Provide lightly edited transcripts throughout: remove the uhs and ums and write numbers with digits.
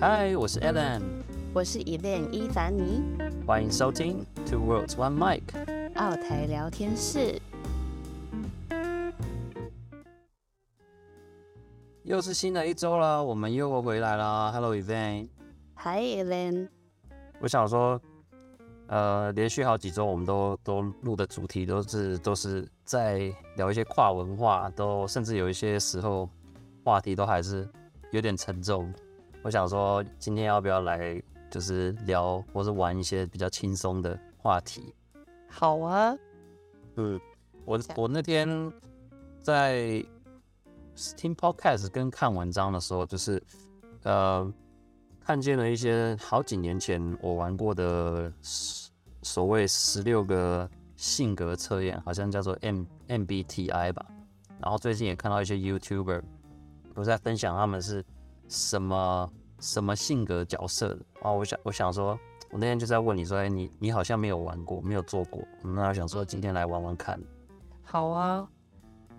嗨，我是 Ellen， 我是 Elaine 伊凡妮，欢迎收听 Two Worlds One Mic 澳台聊天室。又是新的一周了，我们又回来了。Hello Elaine。Hi Elaine。我想说，连续好几周我们都录的主题都是在聊一些跨文化，都甚至有一些时候话题都还是有点沉重。我想说，今天要不要来就是聊或是玩一些比较轻松的话题？好啊。我那天在 Steam Podcast 跟看文章的时候，就是看见了一些好几年前我玩过的所谓16个性格测验，好像叫做 MBTI 吧。然后最近也看到一些 YouTuber 都在分享他们是什么性格角色的啊？我想说，我那天就在问你说，欸，你好像没有玩过，没有做过，那我想说今天来玩玩看。好啊，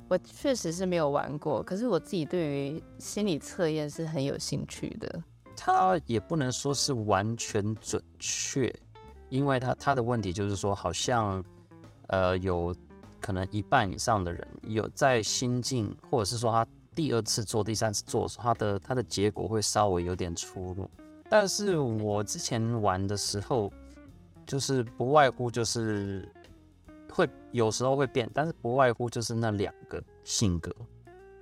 我确实是没有玩过，可是我自己对于心理测验是很有兴趣的。它也不能说是完全准确，因为它的问题就是说，好像有可能一半以上的人有在心境，或者是说他第二次做、第三次做，它的结果会稍微有点出入。但是我之前玩的时候，就是不外乎就是会有时候会变，但是不外乎就是那2个性格。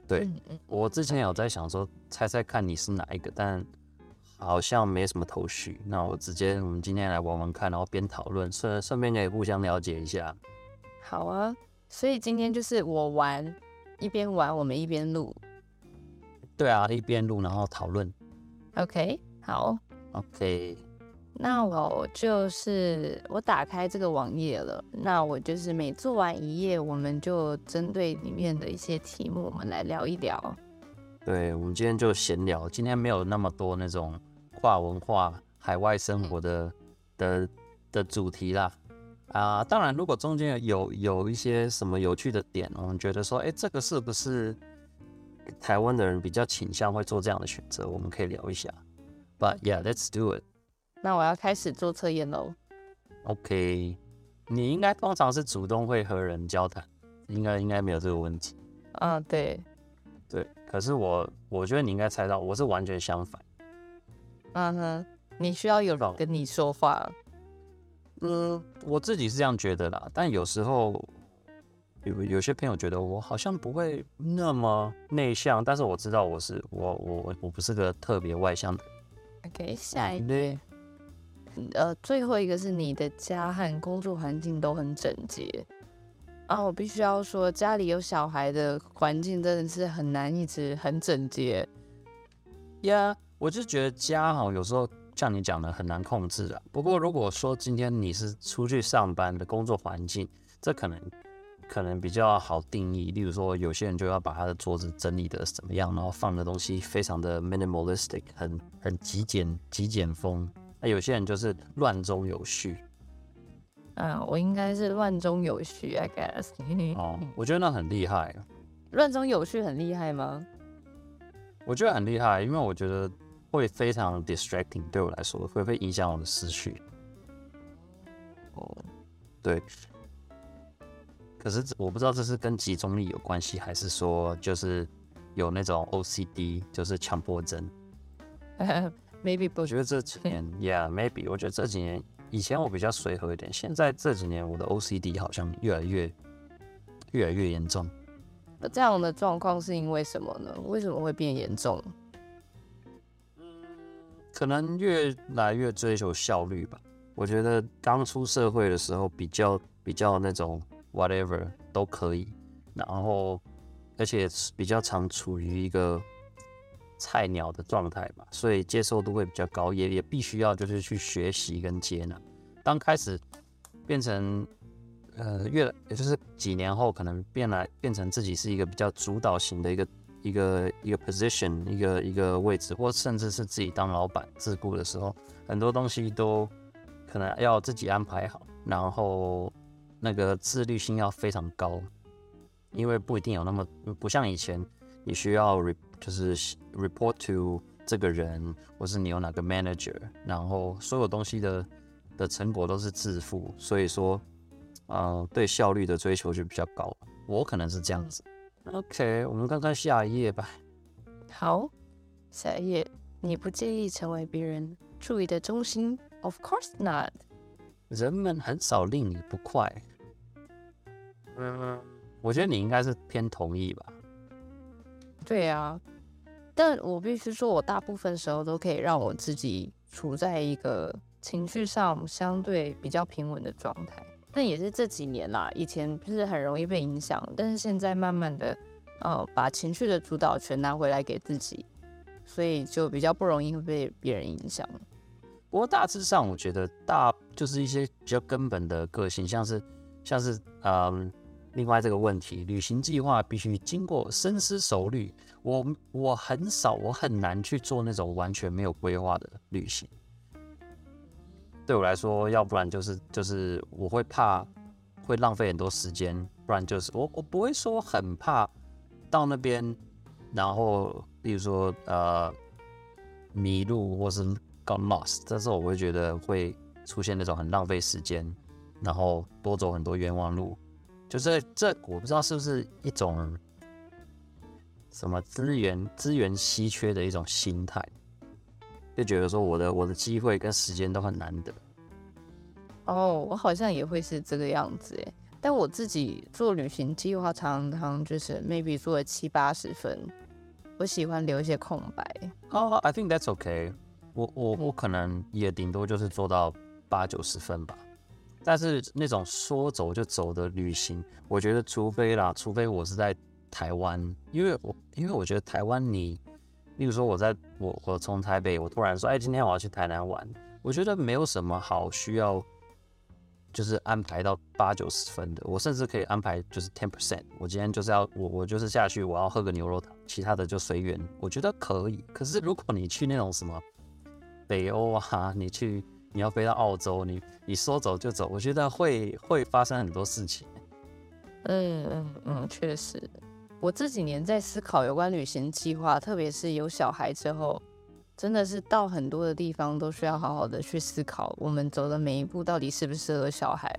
对，我之前有在想说，猜猜看你是哪一个，但好像没什么头绪。那我们今天来玩玩看，然后边讨论，顺便也互相了解一下。好啊，所以今天就是我玩。一边玩，我们一边录。对啊，一边录，然后讨论。OK， 好。OK， 那我打开这个网页了。那我就是每做完一页，我们就针对里面的一些题目，我们来聊一聊。对，我们今天就闲聊。今天没有那么多那种跨文化、海外生活的主题啦。当然，如果中间有一些什么有趣的点，我们觉得说，这个是不是台湾的人比较倾向会做这样的选择，我们可以聊一下。But yeah, let's do it. 那我要开始做测验喽。OK， 你应该通常是主动会和人交谈，应该没有这个问题。对。对，可是我觉得你应该猜到，我是完全相反。你需要有人跟你说话。我自己是这样觉得啦，但有时候有些朋友觉得我好像不会那么内向，但是我知道我不是个特别外向的。OK， 下一个，最后一个是你的家和工作环境都很整洁啊，我必须要说，家里有小孩的环境真的是很难一直很整洁。呀，我就觉得家好有时候。像你讲的很难控制啊。不过如果说今天你是出去上班的工作环境，这可能比较好定义。例如说，有些人就要把他的桌子整理的怎么样，然后放的东西非常的 minimalistic， 很极简风。那有些人就是乱中有序。我应该是乱中有序 ，I guess 。我觉得那很厉害。乱中有序很厉害吗？我觉得很厉害，因为我觉得。会非常 distracting， 对我来说会影响我的思绪。对。可是我不知道这是跟集中力有关系，还是说就是有那种 OCD， 就是强迫症。Maybe 我觉得这几年 ，Yeah maybe 我觉得这几年以前我比较随和一点，现在这几年我的 OCD 好像越来越严重。那这样的状况是因为什么呢？为什么会变严重？可能越来越追求效率吧。我觉得刚出社会的时候比较那种 whatever 都可以，然后而且比较常处于一个菜鸟的状态嘛，所以接受度会比较高，也必须要就是去学习跟接纳。当开始变成也就是几年后可能变成自己是一个比较主导型的一个 position， 一个位置，或甚至是自己当老板自雇的时候，很多东西都可能要自己安排好，然后那个自律性要非常高，因为不一定有那么不像以前，你需要report to 这个人，或是你有哪个 manager， 然后所有东西的成果都是自负，所以说对效率的追求就比较高，我可能是这样子。OK， 我们看看下一页吧。好，下一页。你不介意成为别人注意的中心 ？Of course not。人们很少令你不快。我觉得你应该是偏同意吧。对啊，但我必须说，我大部分时候都可以让我自己处在一个情绪上相对比较平稳的状态。但也是这几年啦，以前不是很容易被影响，但是现在慢慢的，把情绪的主导权拿回来给自己，所以就比较不容易被别人影响。不过大致上，我觉得就是一些比较根本的个性，像是另外这个问题，旅行计划必须经过深思熟虑。我很难去做那种完全没有规划的旅行。对我来说，要不然就是我会怕会浪费很多时间，不然就是我不会说很怕到那边，然后例如说迷路或是 got lost， 但是我会觉得会出现那种很浪费时间，然后多走很多冤枉路，就是这我不知道是不是一种什么资源稀缺的一种心态。就觉得说我的机会跟时间都很难得。我好像也会是这个样子耶，但我自己做旅行计划常常就是 maybe 做了70-80分，我喜欢留一些空白。I think that's okay。 我可能也顶多就是做到80-90分吧，但是那种说走就走的旅行，我觉得除非我是在台湾，因为我觉得台湾你。例如说我从台北，我突然说，今天我要去台南玩，我觉得没有什么好需要，就是安排到80-90分的，我甚至可以安排就是 10%， 我今天就是要我就是下去，我要喝个牛肉汤，其他的就随缘，我觉得可以。可是如果你去那种什么北欧啊，你要飞到澳洲，你说走就走，我觉得会发生很多事情。确实。我这几年在思考有关旅行计划，特别是有小孩之后，真的是到很多的地方都需要好好的去思考，我们走的每一步到底适不适合小孩，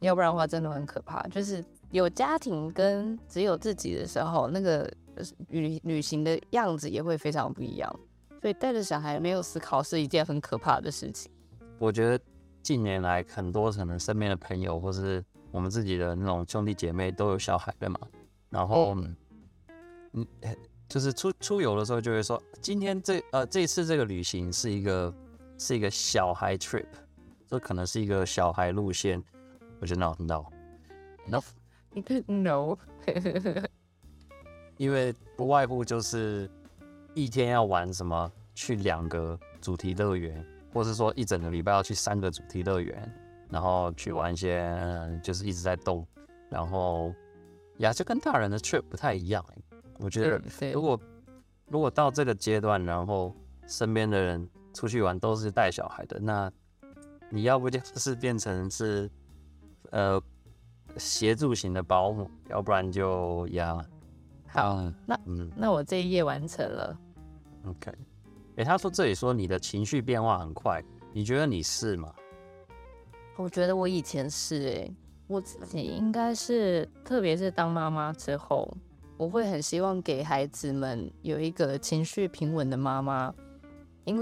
要不然的话真的很可怕。就是有家庭跟只有自己的时候，那个旅行的样子也会非常不一样，所以带着小孩没有思考是一件很可怕的事情。我觉得近年来很多可能身边的朋友或是我们自己的那种兄弟姐妹都有小孩了嘛，然后，就是出游的时候就会说，今天这一次这个旅行是一个小孩 trip， 这可能是一个小孩路线，我就 no， 因为不外乎就是一天要玩什么，去2个主题乐园，或是说一整个礼拜要去3个主题乐园，然后去玩一些就是一直在动，然后。就跟大人的 trip 不太一样，我觉得如果到这个阶段，然后身边的人出去玩都是带小孩的，那你要不就是变成是协助型的保姆，要不然就好，那我这一页完成了。OK， 他说这里说你的情绪变化很快，你觉得你是吗？我觉得我以前是我自己应该是，特别是当妈妈之后，我会很希望给孩子们有一个情绪平稳的妈妈，因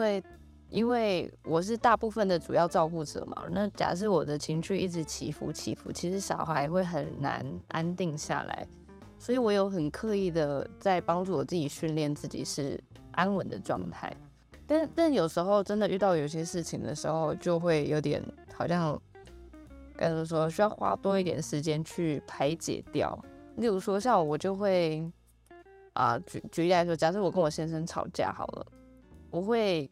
为我是大部分的主要照顾者嘛。那假设我的情绪一直起伏，其实小孩会很难安定下来，所以我有很刻意的在帮助我自己训练自己是安稳的状态。但有时候真的遇到有些事情的时候，就会有点好像。该怎么说？需要花多一点时间去排解掉。例如说，像我就会举例来说，假设我跟我先生吵架好了，我会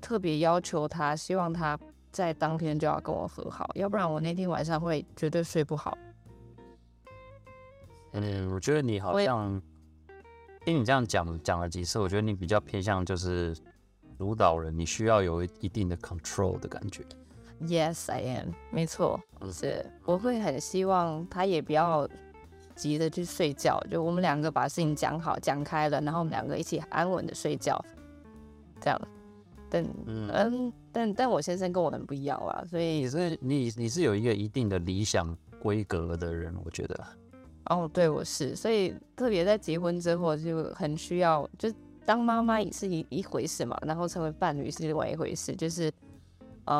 特别要求他，希望他在当天就要跟我和好，要不然我那天晚上会绝对睡不好。我觉得你好像听你这样讲了几次，我觉得你比较偏向就是主导人，你需要有一定的 control 的感觉。Yes, I am. 没错，是我会很希望他也不要急的去睡觉，就我们两个把事情讲好讲开了，然后我们两个一起安稳的睡觉这样。但我先生跟我很不一样啦，所以你是有一个一定的理想规格的人，我觉得。哦，对，我是，所以特别在结婚之后就很需要，就当妈妈也是一回事嘛，然后成为伴侣是另外一回事，就是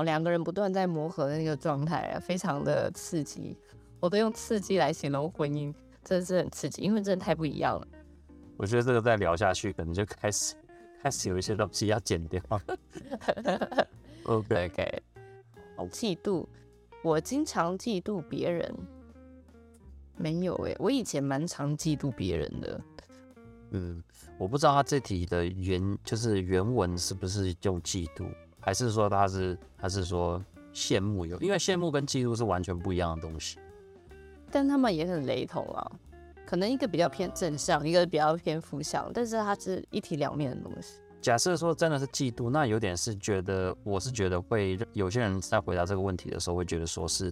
两个人不断在磨合的那个状态啊，非常的刺激，我都用刺激来形容婚姻，真的是很刺激，因为真的太不一样了。我觉得这个再聊下去，可能就开始有一些东西要剪掉。OK， 嫉妒，我经常嫉妒别人。没有耶，我以前蛮常嫉妒别人的。我不知道他这题的就是原文是不是用嫉妒，还是说他是说羡慕有，因为羡慕跟嫉妒是完全不一样的东西。但他们也很雷同啊。可能一个比较偏正向，一个比较偏负向，但是它是一体两面的东西。假设说真的是嫉妒，那有点是觉得，我是觉得会有些人在回答这个问题的时候会觉得说是，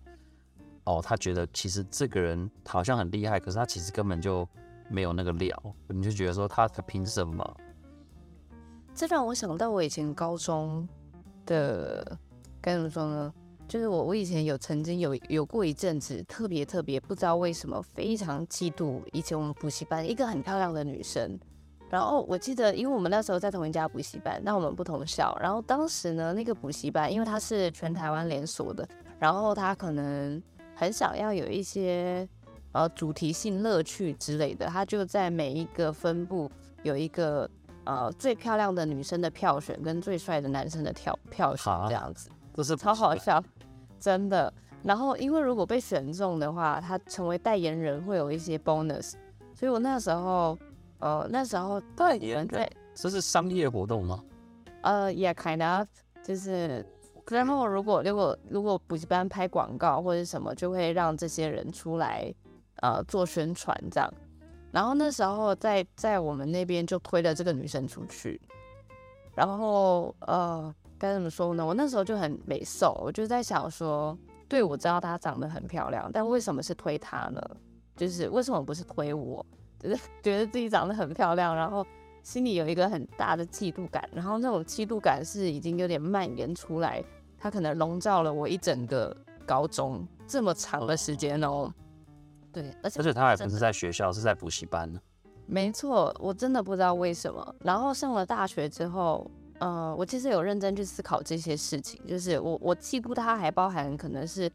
他觉得其实这个人好像很厉害，可是他其实根本就没有那个料，你就觉得说他凭什么？这让我想到我以前高中的该怎么说呢？就是我以前曾经有过一阵子特别不知道为什么非常嫉妒以前我们补习班一个很漂亮的女生，然后我记得因为我们那时候在同一家补习班，那我们不同校，然后当时呢那个补习班因为它是全台湾连锁的，然后它可能很想要有一些主题性乐趣之类的，它就在每一个分部有一个最漂亮的女生的票选跟最帅的男生的票选这样子，这是超好笑。真的，然后因为如果被选中的话，他成为代言人会有一些 bonus， 所以我那时候代言人，这是商业活动吗？Yeah, kind of， 就是，然后如果补习班拍广告或者什么，就会让这些人出来做宣传这样。然后那时候在我们那边就推了这个女生出去，然后该怎么说呢？我那时候就很没受，我就在想说，对，我知道她长得很漂亮，但为什么是推她呢？就是为什么不是推我？就是觉得自己长得很漂亮，然后心里有一个很大的嫉妒感，然后那种嫉妒感是已经有点蔓延出来，它可能笼罩了我一整个高中这么长的时间哦。对，而且她还不是在学校，是在补习班呢。没错，我真的不知道为什么。然后上了大学之后。我其实有认真去思考这些事情，就是我嫉妒他还包含可能是，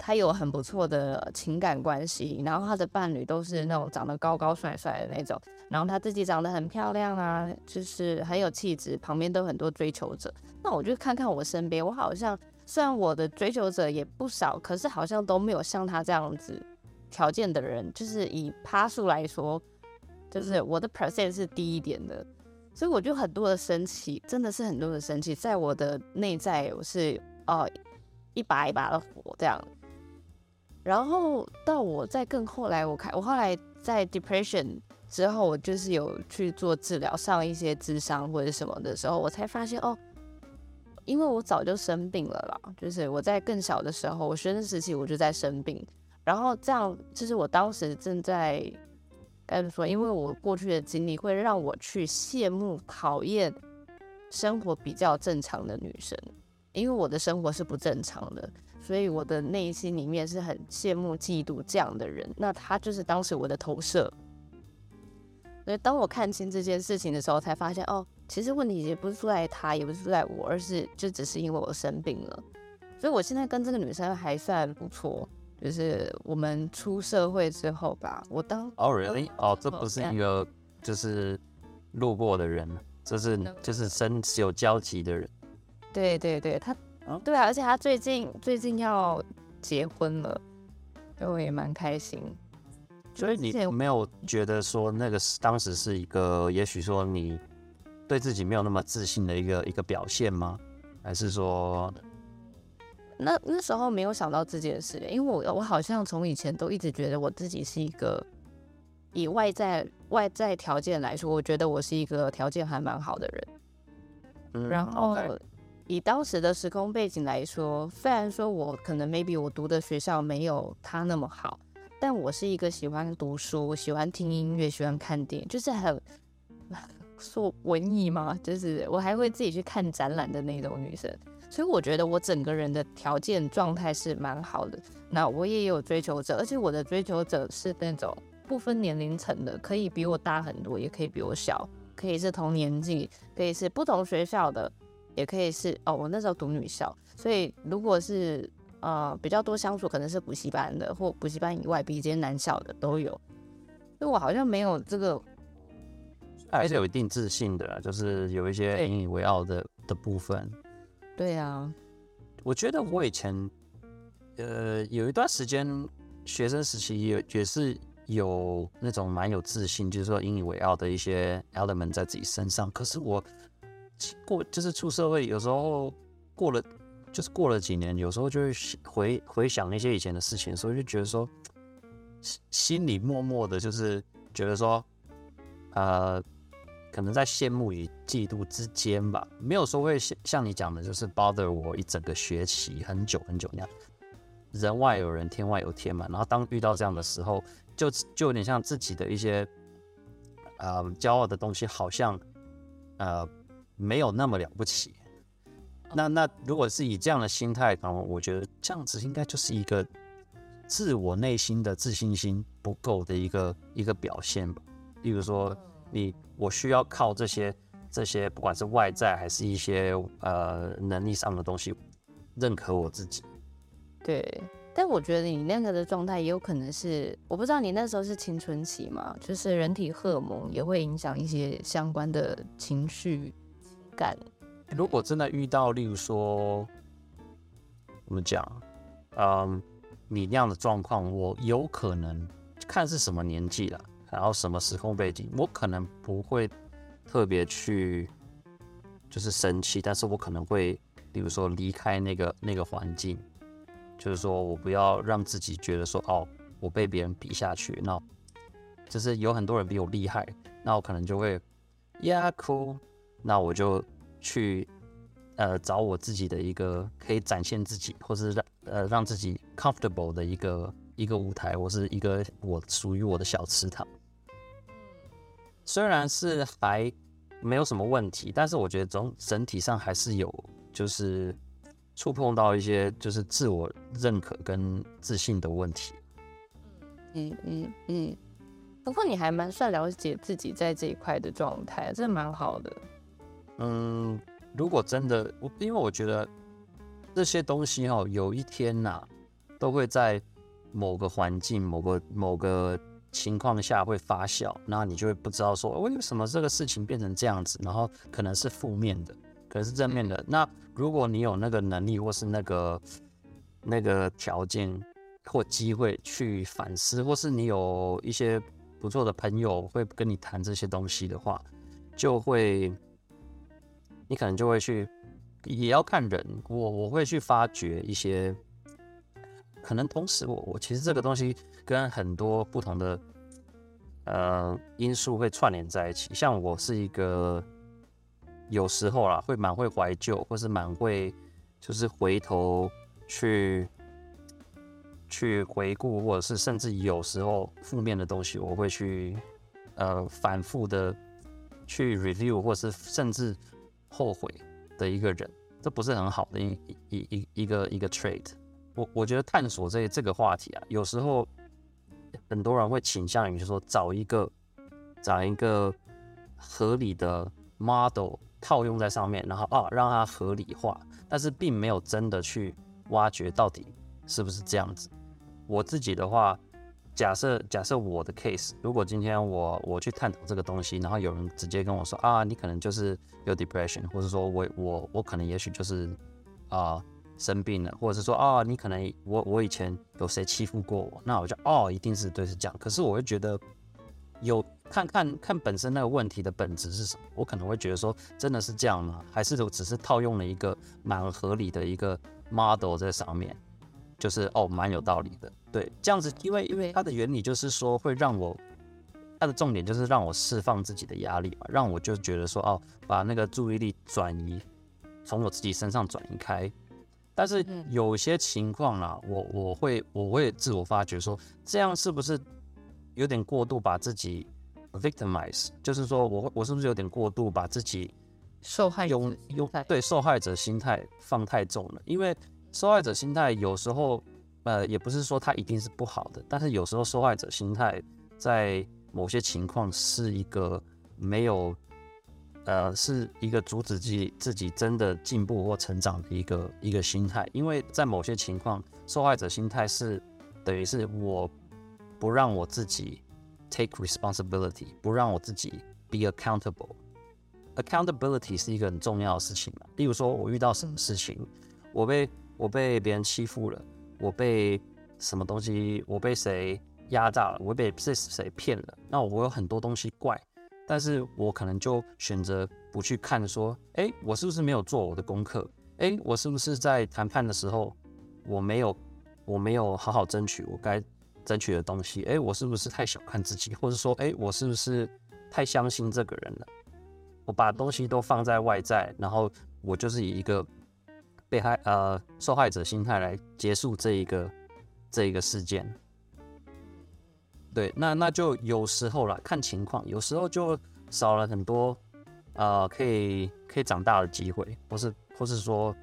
他有很不错的情感关系，然后他的伴侣都是那种长得高高帅帅的那种，然后他自己长得很漂亮啊，就是很有气质，旁边都很多追求者。那我就看看我身边，我好像虽然我的追求者也不少，可是好像都没有像他这样子条件的人，就是以趴数来说，就是我的 percent 是低一点的。所以我就很多的生气，真的是很多的生气，在我的内在我是一把一把的火这样。然后到我再更后来，我后来在 depression 之后，我就是有去做治疗，上一些諮商或者什么的时候，我才发现因为我早就生病了啦，就是我在更小的时候，我学生时期我就在生病，然后这样就是我当时正在。该不说，因为我过去的经历会让我去羡慕、讨厌生活比较正常的女生，因为我的生活是不正常的，所以我的内心里面是很羡慕、嫉妒这样的人。那他就是当时我的投射。所以当我看清这件事情的时候，才发现其实问题也不是出在他，也不是出在我，而是就只是因为我生病了。所以我现在跟这个女生还算不错。就是我们出社会之后吧，我当really 这不是一个就是路过的人，这是就是身有交集的人。对，他对啊，而且他最近要结婚了，所以我也蛮开心。所以你没有觉得说那个当时是一个，也许说你对自己没有那么自信的一个表现吗？还是说？那时候没有想到这件事，因为我好像从以前都一直觉得我自己是一个以外在条件来说，我觉得我是一个条件还蛮好的人。然后以当时的时空背景来说，虽然说我可能 maybe 我读的学校没有他那么好，但我是一个喜欢读书、喜欢听音乐、喜欢看电影，就是很说文艺嘛，就是我还会自己去看展览的那种女生。所以我觉得我整个人的条件状态是蛮好的。那我也有追求者，而且我的追求者是那种不分年龄层的，可以比我大很多，也可以比我小，可以是同年纪，可以是不同学校的，也可以是我那时候读女校，所以如果是比较多相处，可能是补习班的或补习班以外比这些男校的都有。所以我好像没有这个，还是有一定自信的，就是有一些引以为傲的部分。对啊，我觉得我以前有一段时间学生时期也是有那种蛮有自信，就是说引以为傲的一些 element 在自己身上。可是我就是出社会，有时候过了几年，有时候就会回想一些以前的事情，所以就觉得说，心里默默的，就是觉得说，可能在羡慕与嫉妒之间吧，没有说会像你讲的，就是 bother 我一整个学期很久很久那样。人外有人，天外有天嘛。然后当遇到这样的时候，就有点像自己的一些骄傲的东西，好像没有那么了不起。那如果是以这样的心态，我觉得这样子应该就是一个自我内心的自信心不够的一个表现吧。例如说，我需要靠这些不管是外在还是一些能力上的东西认可我自己。对，但我觉得你那个的状态也有可能是，我不知道你那时候是青春期嘛，就是人体荷尔蒙也会影响一些相关的情绪感。如果真的遇到，例如说，怎么讲，你那样的状况，我有可能看是什么年纪啦，然后什么时空背景，我可能不会特别去就是生气，但是我可能会，例如说离开那个环境，就是说我不要让自己觉得说，我被别人比下去，那就是有很多人比我厉害，那我可能就会 ，Yeah, cool， 那我就去找我自己的一个可以展现自己，或是让自己 comfortable 的一个舞台，或是一个我属于我的小池塘。虽然是还没有什么问题，但是我觉得整体上还是有就是触碰到一些就是自我认可跟自信的问题。不过你还蛮算了解自己在这一块的状态，这蛮好的。如果真的，因为我觉得这些东西有一天，都会在某个环境、某个情况下会发酵，然后你就会不知道说为什么这个事情变成这样子，然后可能是负面的，可能是正面的。那如果你有那个能力或是那个条件或机会去反思，或是你有一些不错的朋友会跟你谈这些东西的话，就会。你可能就会去，也要看人。我会去发掘一些，可能同时我其实这个东西跟很多不同的因素会串联在一起。像我是一个有时候会蛮会怀旧，或是蛮会就是回头去回顾，或者是甚至有时候负面的东西，我会去反复的去 review， 或是甚至。后悔的一个人，这不是很好的一个 trait。我觉得探索这个话题，有时候很多人会倾向于说找一个合理的 model 套用在上面，然后让它合理化，但是并没有真的去挖掘到底是不是这样子。我自己的话，假设我的 case， 如果今天我去探讨这个东西，然后有人直接跟我说你可能就是有 depression， 或者说我可能也许就是生病了，或者是说你可能我以前有谁欺负过我，那我就一定是对是这样。可是我会觉得有看本身那个问题的本质是什么，我可能会觉得说真的是这样吗？还是我只是套用了一个蛮合理的一个 model 在上面？就是蛮有道理的，对，这样子，因为它的原理就是说会让我，它的重点就是让我释放自己的压力嘛，让我就觉得说把那个注意力转移，从我自己身上转移开，但是有些情况啦，我会自我发觉说，这样是不是有点过度把自己 victimize， 就是说我是不是有点过度把自己受害者对受害者心态放太重了？因为受害者心态有时候也不是说它一定是不好的，但是有时候受害者心态在某些情况是一个没有。是一个阻止自己真的进步或成长的一个心态，因为在某些情况，受害者心态是等于是我不让我自己 take responsibility， 不让我自己 be accountable。accountability 是一个很重要的事情嘛。例如说，我遇到什么事情，我被别人欺负了，我被什么东西，我被谁压榨了，我被谁骗了，那我有很多东西怪。但是我可能就选择不去看，说，我是不是没有做我的功课？我是不是在谈判的时候，我没有好好争取我该争取的东西？我是不是太小看自己？或者说，我是不是太相信这个人了？我把东西都放在外在，然后我就是以一个受害者心态来结束这一个事件。对，那就有时候啦，看情况，有时候就少了很多，可以长大的机会，或是说，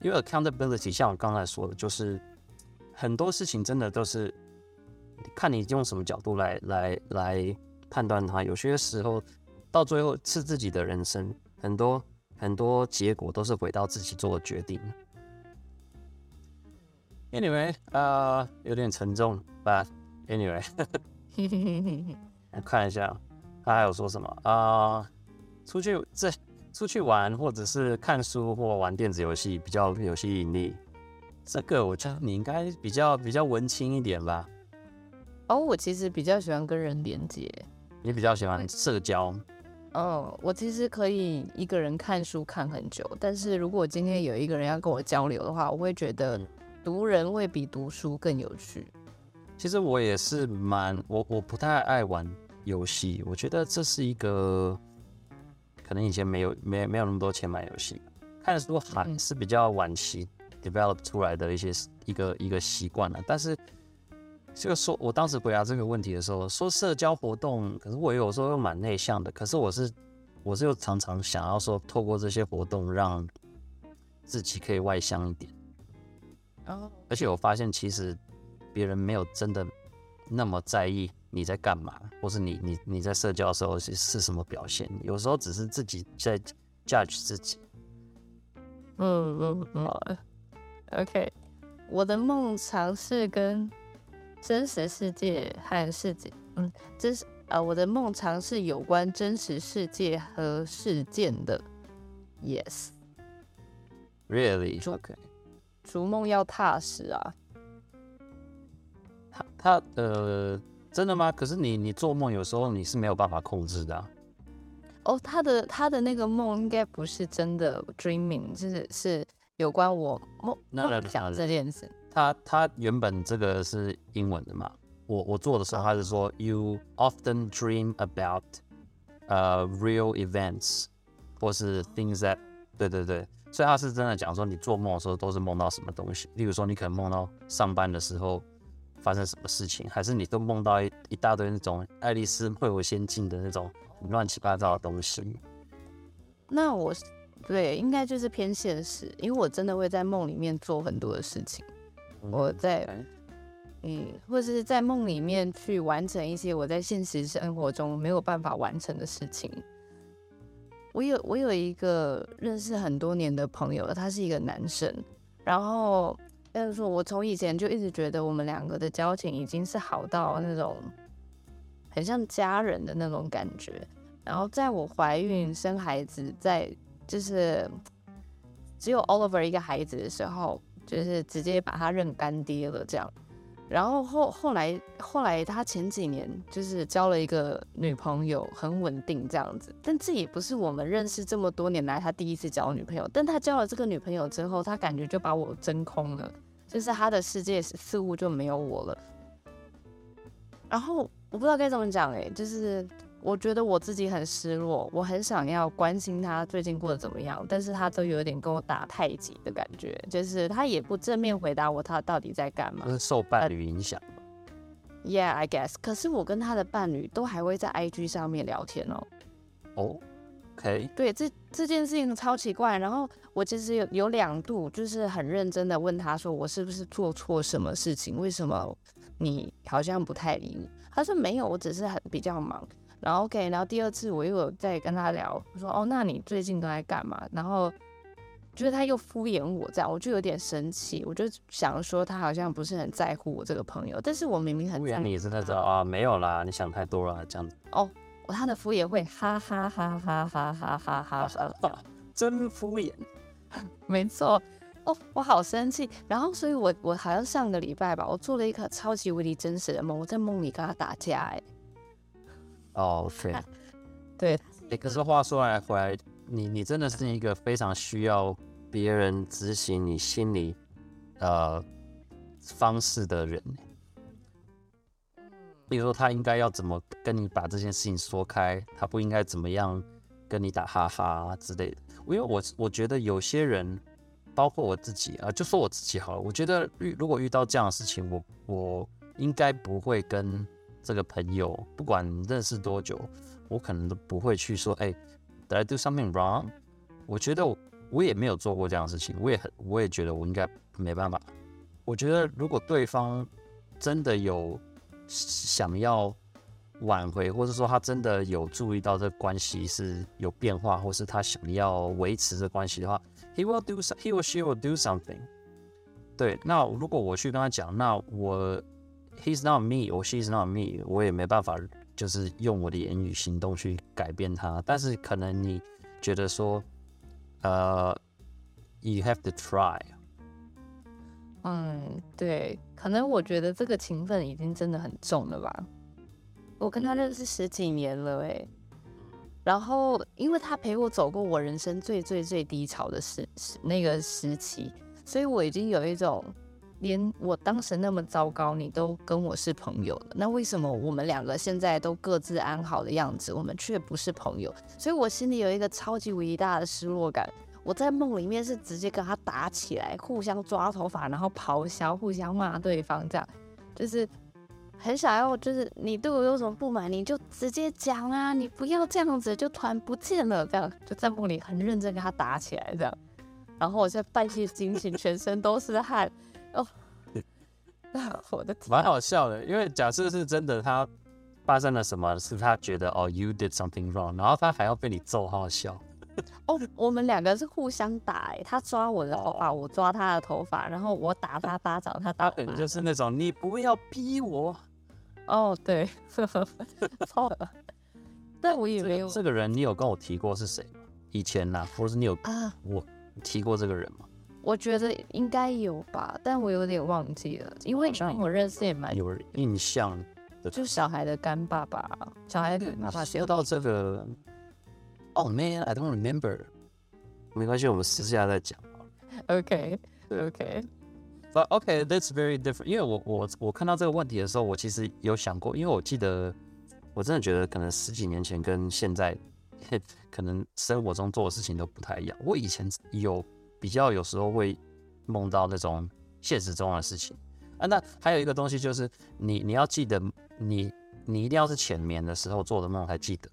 因为 accountability 像我刚才说的，就是很多事情真的都是看你用什么角度来判断它，有些时候到最后是自己的人生，很多很多结果都是回到自己做的决定。Anyway， 有点沉重 ，but anyway 。我看一下，他还有说什么出去玩，或者是看书或玩电子游戏比较有吸引力。这个我觉得你应该比较文青一点吧。我其实比较喜欢跟人连接。你比较喜欢社交？我其实可以一个人看书看很久，但是如果今天有一个人要跟我交流的话，我会觉得读人会比读书更有趣。其实我也是我不太爱玩游戏，我觉得这是一个可能以前没有那么多钱买游戏，看书还是比较晚期 develop 出来的一个习惯了。但是这个说我当时回答这个问题的时候，说社交活动，可是我有时候又蛮内向的，可是我是又常常想要说透过这些活动让自己可以外向一点。而且我发现其实。别人没有真的那么在意你在干嘛，或是你在社交的时候是什么表现，有时候只是自己在 judge 自己。OK， 我的梦尝试跟真实世界和世界，我的梦尝试有关真实世界和事件的。Yes。Really？ OK。逐梦要踏实啊。他真的吗？可是你做梦有时候你是没有办法控制的啊。他的那个梦应该不是真的 dreaming， 是有关我梦想这件事。他原本这个是英文的嘛？我做的时候他是说 you often dream about real events 或是 things that 对，所以他是真的讲说你做梦的时候都是梦到什么东西，例如说你可能梦到上班的时候。发生什么事情，还是你都梦到一大堆那种爱丽丝梦游仙境的那种乱七八糟的东西？那我对应该就是偏现实，因为我真的会在梦里面做很多的事情，我在或是在梦里面去完成一些我在现实生活中没有办法完成的事情。我有一个认识很多年的朋友，他是一个男生，然后。但是我从以前就一直觉得我们两个的交情已经是好到那种很像家人的那种感觉。然后在我怀孕生孩子，在就是只有 Oliver 一个孩子的时候，就是直接把他认干爹了这样。然后后来他前几年就是交了一个女朋友，很稳定这样子。但这也不是我们认识这么多年来他第一次交女朋友。但他交了这个女朋友之后，他感觉就把我真空了，就是他的世界似乎就没有我了。然后我不知道该怎么讲，就是我觉得我自己很失落，我很想要关心他最近过得怎么样，但是他都有点跟我打太极的感觉，就是他也不正面回答我他到底在干嘛。就是受伴侣影响。Yeah, I guess. 可是我跟他的伴侣都还会在 IG 上面聊天哦。哦 ，OK。对，这件事情超奇怪。然后我其实有两度就是很认真的问他说，我是不是做错什么事情？为什么你好像不太理我？他说没有，我只是比较忙。然后 OK， 然后第二次我又有在跟他聊，我说哦，那你最近都在干嘛？然后觉得他又敷衍我这样，我就有点生气，我就想说他好像不是很在乎我这个朋友，但是我明明很在乎他。敷衍你是那种啊，没有啦，你想太多了这样子。哦，他的敷衍会哈哈哈哈哈哈哈哈哈，真敷衍，没错。哦，我好生气。然后，所以我好像上个礼拜吧，我做了一个超级无敌真实的梦，我在梦里跟他打架哎。哦，是。对。可是话说来回来，你真的是一个非常需要别人执行你心理方式的人，比如说他应该要怎么跟你把这件事情说开，他不应该怎么样跟你打哈哈之类的。因为我觉得有些人，包括我自己啊，就说我自己好了，我觉得如果遇到这样的事情，我应该不会跟这个朋友，不管认识多久，我可能都不会去说，哎，Did I do something wrong？ 我觉得我也没有做过这样的事情，我也觉得我应该没办法。我觉得如果对方真的有想要挽回，或者说他真的有注意到这关系是有变化，或是他想要维持这关系的话 ，he or she will do something。对，那如果我去跟他讲，那he's not me or she's not me， 我也没办法，就是用我的言语行动去改变他。但是可能你觉得说，you have to try。嗯，对，可能我觉得这个情分已经真的很重了吧。我跟他认识10几年了欸，然后因为他陪我走过我人生最最最低潮的那个时期，所以我已经有一种连我当时那么糟糕，你都跟我是朋友了，那为什么我们两个现在都各自安好的样子，我们却不是朋友？所以我心里有一个超级无敌大的失落感。我在梦里面是直接跟他打起来，互相抓头发，然后咆哮，互相骂对方，这样就是很想要，就是你对我有什么不满，你就直接讲啊，你不要这样子，就突然不见了，这样就在梦里很认真跟他打起来，这样。然后我现在半夜惊醒，全身都是汗。哦，我的天，蛮好笑的，因为假设是真的，他发生了什么，是他觉得哦 ，you did something wrong， 然后他还要被你揍，好好笑。哦，我们两个是互相打，欸，他抓我的头发，我抓他的头发，然后我打他巴掌，他打我巴掌。他就是那种你不要逼我。哦，对，错了。但我以为这个人，你有跟我提过是谁吗？以前呐，或者你有我提过这个人吗？我觉得应该有吧，但我有点忘记了，因为我认识也蛮有印象的，就小孩的干爸爸，小孩的干爸爸。说到这个 ，Oh man, I don't remember。没关系，我们私下再讲。OK， but OK, that's very different。因为我看到这个问题的时候，我其实有想过，因为我记得，我真的觉得可能10几年前跟现在，可能生活中做的事情都不太一样。我以前有时候会梦到那种现实中的事情啊。那还有一个东西就是你要记得，你一定要是前面的时候做的梦才记得。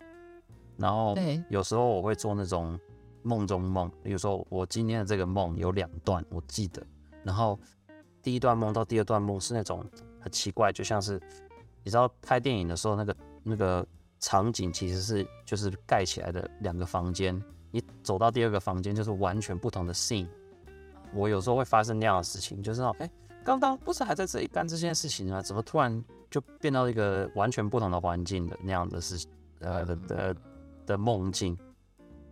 然后有时候我会做那种梦中梦，比如说我今天的这个梦有2段我记得，然后第一段梦到第二段梦是那种很奇怪，就像是你知道拍电影的时候那个场景其实是就是盖起来的2个房间。你走到第2个房间就是完全不同的 scene， 我有时候会发生那样的事情，就是哎，刚刚不是还在这里干这件事情啊，怎么突然就变到一个完全不同的环境的那样的事的梦境，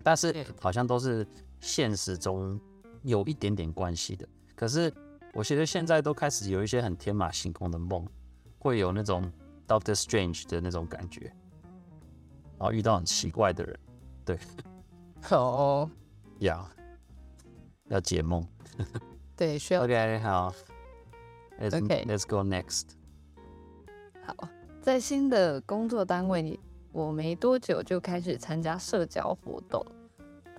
但是好像都是现实中有一点点关系的。可是我觉得现在都开始有一些很天马行空的梦，会有那种 Doctor Strange 的那种感觉，然后遇到很奇怪的人，对。哦，要解梦。对，需要。OK， 好。Let's go next。好，在新的工作单位我没多久就开始参加社交活动。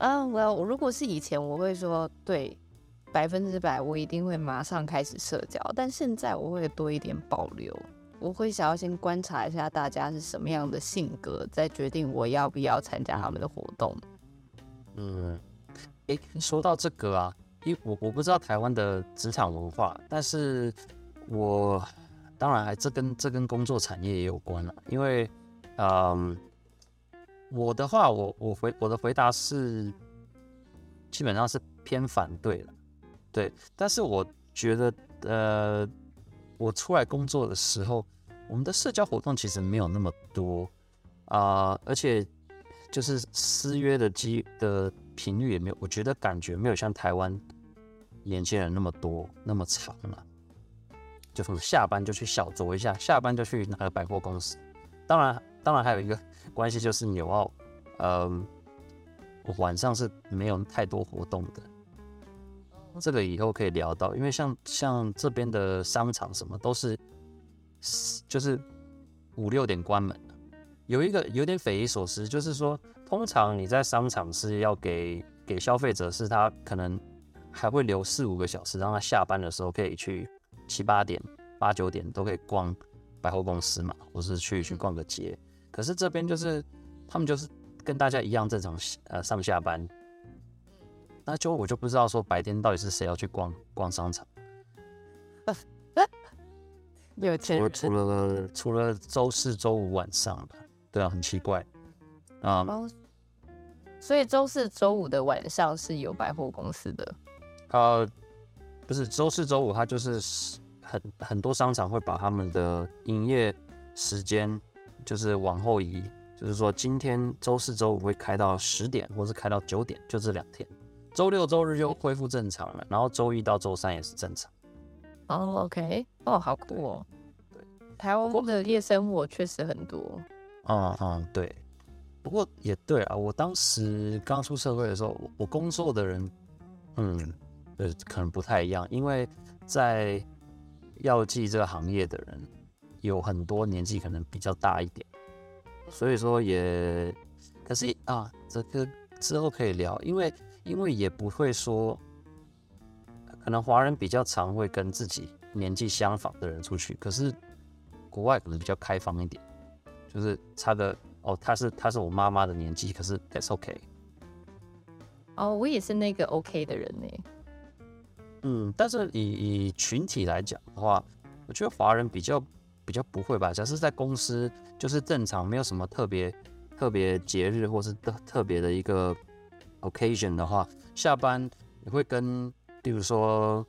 我如果是以前我会说对100%我一定会马上开始社交，但现在我会多一点保留，我会想要先观察一下大家是什么样的性格，再决定我要不要参加他们的活动。说到这个啊，因为我不知道台湾的职场文化，但是我当然还这跟工作产业也有关了，因为我的话，我的回答是基本上是偏反对了，对。但是我觉得我出来工作的时候，我们的社交活动其实没有那么多而且就是私约的频率也没有，我觉得感觉没有像台湾年轻人那么多那么长了。就从下班就去小酌一下，下班就去那个百货公司。当然还有一个关系就是纽澳，我晚上是没有太多活动的。这个以后可以聊到，因为像这边的商场什么都是，就是5-6点关门。有一个有点匪夷所思，就是说，通常你在商场是要给消费者，是他可能还会留4-5个小时，让他下班的时候可以去7-8点、8-9点都可以逛百货公司嘛，或是去逛个街。可是这边就是他们就是跟大家一样正常上下班，那就我就不知道说白天到底是谁要去逛商场。有钱人除了周4、周5晚上吧。对啊，很奇怪。所以周4、周5的晚上是有百货公司的。不是周4、周5，它就是很多商场会把他们的营业时间就是往后移，就是说今天周4、周5会开到10点，或是开到9点，就这2天。周6、周日又恢复正常了，然后周1到周3也是正常。OK， 好酷哦。对，台湾的夜生活确实很多。对。不过也对啊，我当时刚出社会的时候，我工作的人，可能不太一样，因为在药剂这个行业的人有很多年纪可能比较大一点，所以说也，可是这个之后可以聊，因为也不会说，可能华人比较常会跟自己年纪相仿的人出去，可是国外可能比较开放一点，就是差的。他是我妈妈的年纪，可是 that's okay。我也是那个 OK 的人呢。但是以群体来讲的话，我觉得华人比较不会吧。假设在公司就是正常，没有什么特别节日或是特别的一个 occasion 的话，下班你会跟，比如说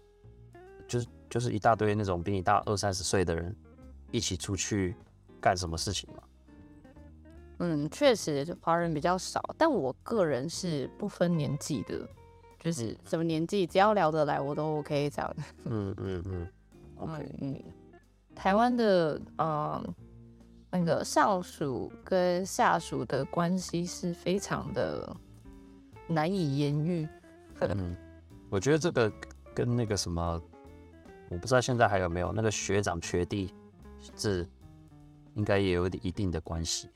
就是一大堆那种比你大20-30岁的人一起出去干什么事情嘛。确实华人比较少，但我个人是不分年纪的，就是什么年纪只要聊得来我都 OK 这样。OK。台湾的那个上属跟下属的关系是非常的难以言喻。我觉得这个跟那个什么，我不知道现在还有没有那个学长学弟制，应该也有一定的关系。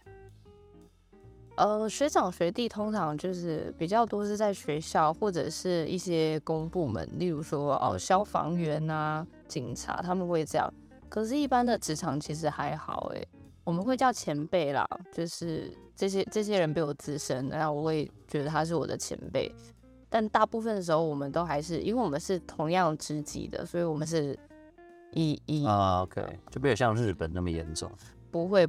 学长学弟通常就是比较多是在学校或者是一些公部门，例如说消防员啊、警察，他们会这样。可是，一般的职场其实还好我们会叫前辈啦，就是这些人比我资深，然后我会觉得他是我的前辈。但大部分的时候，我们都还是因为我们是同样职级的，所以我们是就没有像日本那么严重。不会。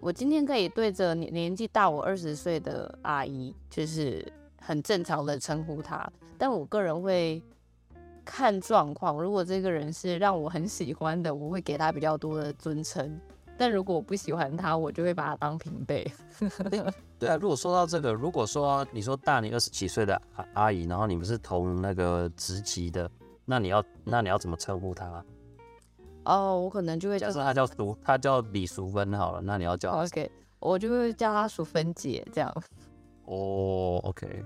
我今天可以对着年纪大我20岁的阿姨，就是很正常的称呼她。但我个人会看状况，如果这个人是让我很喜欢的，我会给她比较多的尊称；但如果我不喜欢她，我就会把她当平辈。对啊，如果说到这个，如果说你说大你20几岁的阿姨，然后你们是同那个职级的，那你要怎么称呼她？我可能就会叫他叫李淑芬好了，那你要叫 OK， 我就会叫他淑芬姐这样。OK，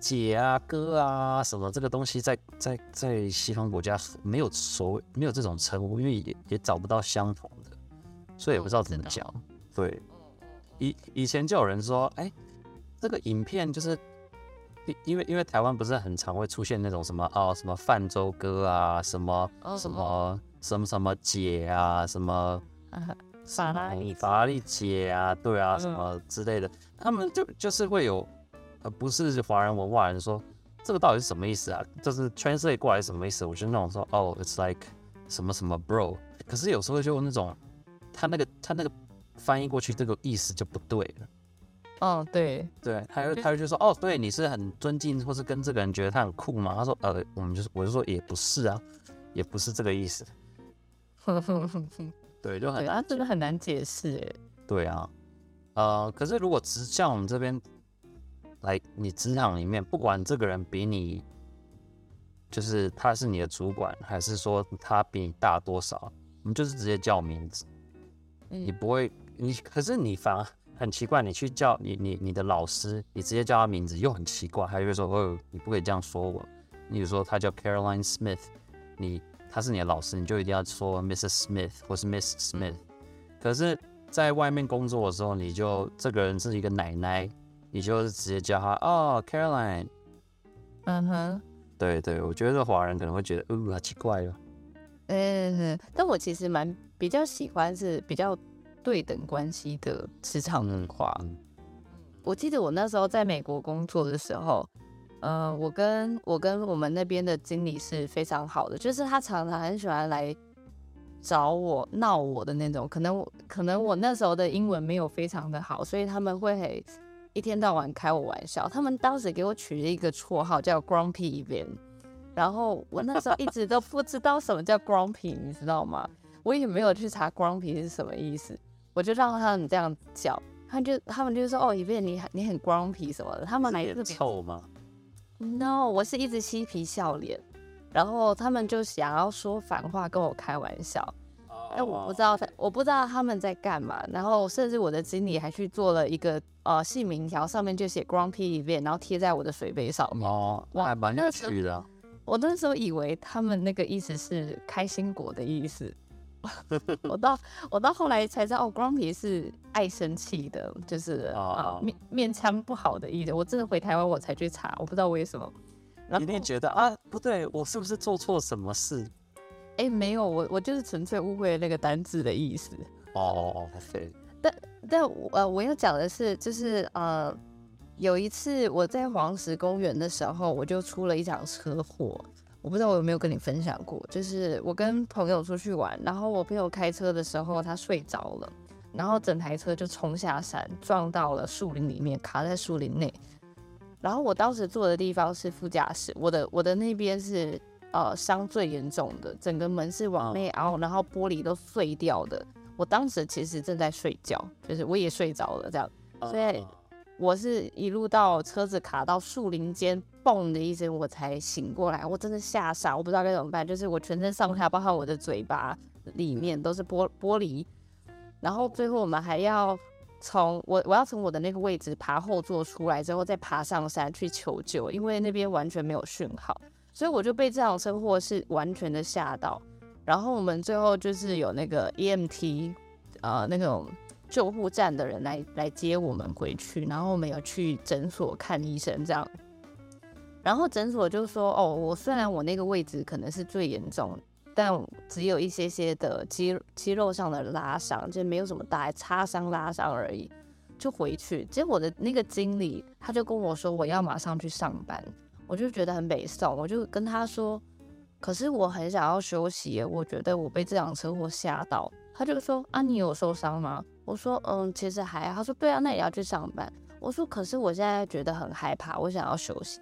姐啊哥啊什么这个东西在西方国家没有这种称呼，因为也找不到相同的。所以也不知道怎么讲。对，以前就有人说，哎，这个影片就是因为台湾不是很常会出现那种什么哦什么泛舟哥啊，什么什么什么什么姐啊，什么法拉利姐啊，对啊，什么之类的，他们就是会有不是华人文化人说这个到底是什么意思啊？就是translate过来是什么意思？我就那种说哦 ，it's like 什么什么 bro， 可是有时候就那种他那个翻译过去这个意思就不对了。哦，对，对，他就说哦，对，你是很尊敬或是跟这个人觉得他很酷吗？他说我就说也不是啊，也不是这个意思。对，就很对啊，真的很难解释哎。对啊，可是如果只像我们这边来，你职场里面，不管这个人比你，就是他是你的主管，还是说他比你大多少，你就是直接叫名字，你不会，可是你反而很奇怪，你去叫你的老师，你直接叫他名字又很奇怪，他就会说哦，你不可以这样说我。你比如说他叫 Caroline Smith， 他是你的老师，你就一定要说 Mrs. Smith 或是 Miss Smith。可是在外面工作的时候，你就这个人是一个奶奶，你就是直接叫他哦 Caroline。嗯哼，对对，我觉得华人可能会觉得好奇怪了。但我其实比较喜欢是比较对等关系的职场文化。我记得我那时候在美国工作的时候，我跟我们那边的经理是非常好的，就是他常常很喜欢来找我闹我的那种。可能我那时候的英文没有非常的好，所以他们会一天到晚开我玩笑。他们当时给我取了一个绰号叫 Grumpy Event， 然后我那时候一直都不知道什么叫 Grumpy， 你知道吗？我也没有去查 Grumpy 是什么意思，我就让他们这样叫，他们就说哦 Event 你很 Grumpy 什么的。他们来这臭吗？No， 我是一直嬉皮笑脸，然后他们就想要说反话跟我开玩笑，但我不知道他们在干嘛。然后甚至我的经理还去做了一个姓名条，上面就写 Grumpy Event， 然后贴在我的水杯上面。哦，那还蛮有趣的。我那时候以为他们那个意思是开心果的意思，我到后来才知道哦 Grumpy 是爱生气的，就是面腔不好的意思。我真的回台湾我才去查，我不知道为什么。然后你一定觉得啊不对，我是不是做错什么事？没有，我就是纯粹误会了那个单字的意思。对。但我要讲的是，就是有一次我在黄石公园的时候，我就出了一场车祸。我不知道我有没有跟你分享过，就是我跟朋友出去玩，然后我朋友开车的时候他睡着了，然后整台车就冲下山，撞到了树林里面，卡在树林内。然后我当时坐的地方是副驾驶，我的那边是伤最严重的，整个门是往内凹，然后玻璃都碎掉的。我当时其实正在睡觉，就是我也睡着了这样，所以我是一路到车子卡到树林间，嘣的一声，我才醒过来。我真的吓傻，我不知道该怎么办，就是我全身上下，包括我的嘴巴里面都是玻璃。然后最后我们还要从我要从我的那个位置爬后座出来之后，再爬上山去求救，因为那边完全没有讯号，所以我就被这场车祸是完全的吓到。然后我们最后就是有那个 EMT， 那种救护站的人来接我们回去，然后我们有去诊所看医生这样。然后诊所就说哦，我虽然我那个位置可能是最严重，但只有一些些的肌肉上的拉伤，就没有什么大擦伤拉伤而已，就回去。结果我的那个经理他就跟我说我要马上去上班，我就觉得很北宋，我就跟他说可是我很想要休息，我觉得我被这场车祸吓到。他就说啊你有受伤吗？我说其实还好。他说对啊，那也要去上班。我说可是我现在觉得很害怕，我想要休息。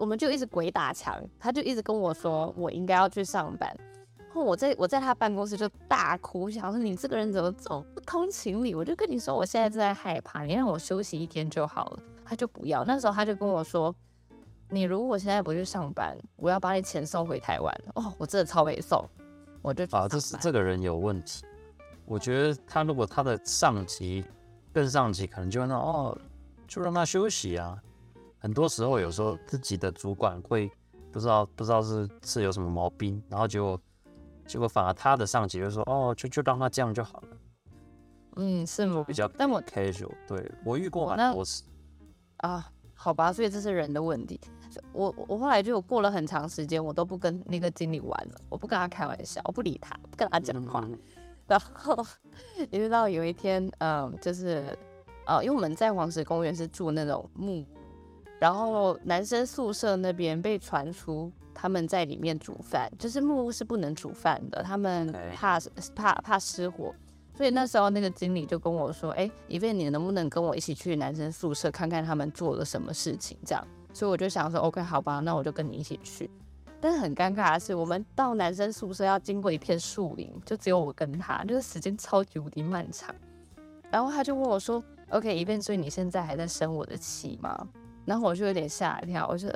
我们就一直鬼打墙，他就一直跟我说我应该要去上班。然后我在他办公室就大哭，想说你这个人怎么这么不通情理？我就跟你说我现在正在害怕，你让我休息一天就好了。他就不要，那时候他就跟我说你如果现在不去上班，我要把你钱送回台湾。哦，我真的超没送，我就这个人有问题。我觉得他如果他的上级更上级，可能就会那就让他休息啊。很多时候有时候自己的主管会不知道是有什么毛病，然后结果反而他的上级就说就让他这样就好了。嗯，是吗？比较 casual， 对，我遇过蛮多次啊。好吧，所以这是人的问题。我后来就有过了很长时间，我都不跟那个经理玩了，我不跟他开玩笑，我不理他，不跟他讲话。然后一直到有一天，就是因为我们在黄石公园是住那种木屋，然后男生宿舍那边被传出他们在里面煮饭，就是木屋是不能煮饭的，他们怕失火。所以那时候那个经理就跟我说：“哎，一菲，你能不能跟我一起去男生宿舍看看他们做了什么事情？”这样，所以我就想说 ：“OK， 好吧，那我就跟你一起去。”但是很尴尬的是，我们到男生宿舍要经过一片树林，就只有我跟他，就是时间超级无敌漫长。然后他就问我说 ：“OK， 一菲，所以你现在还在生我的气吗？”然后我就有点吓一跳，我就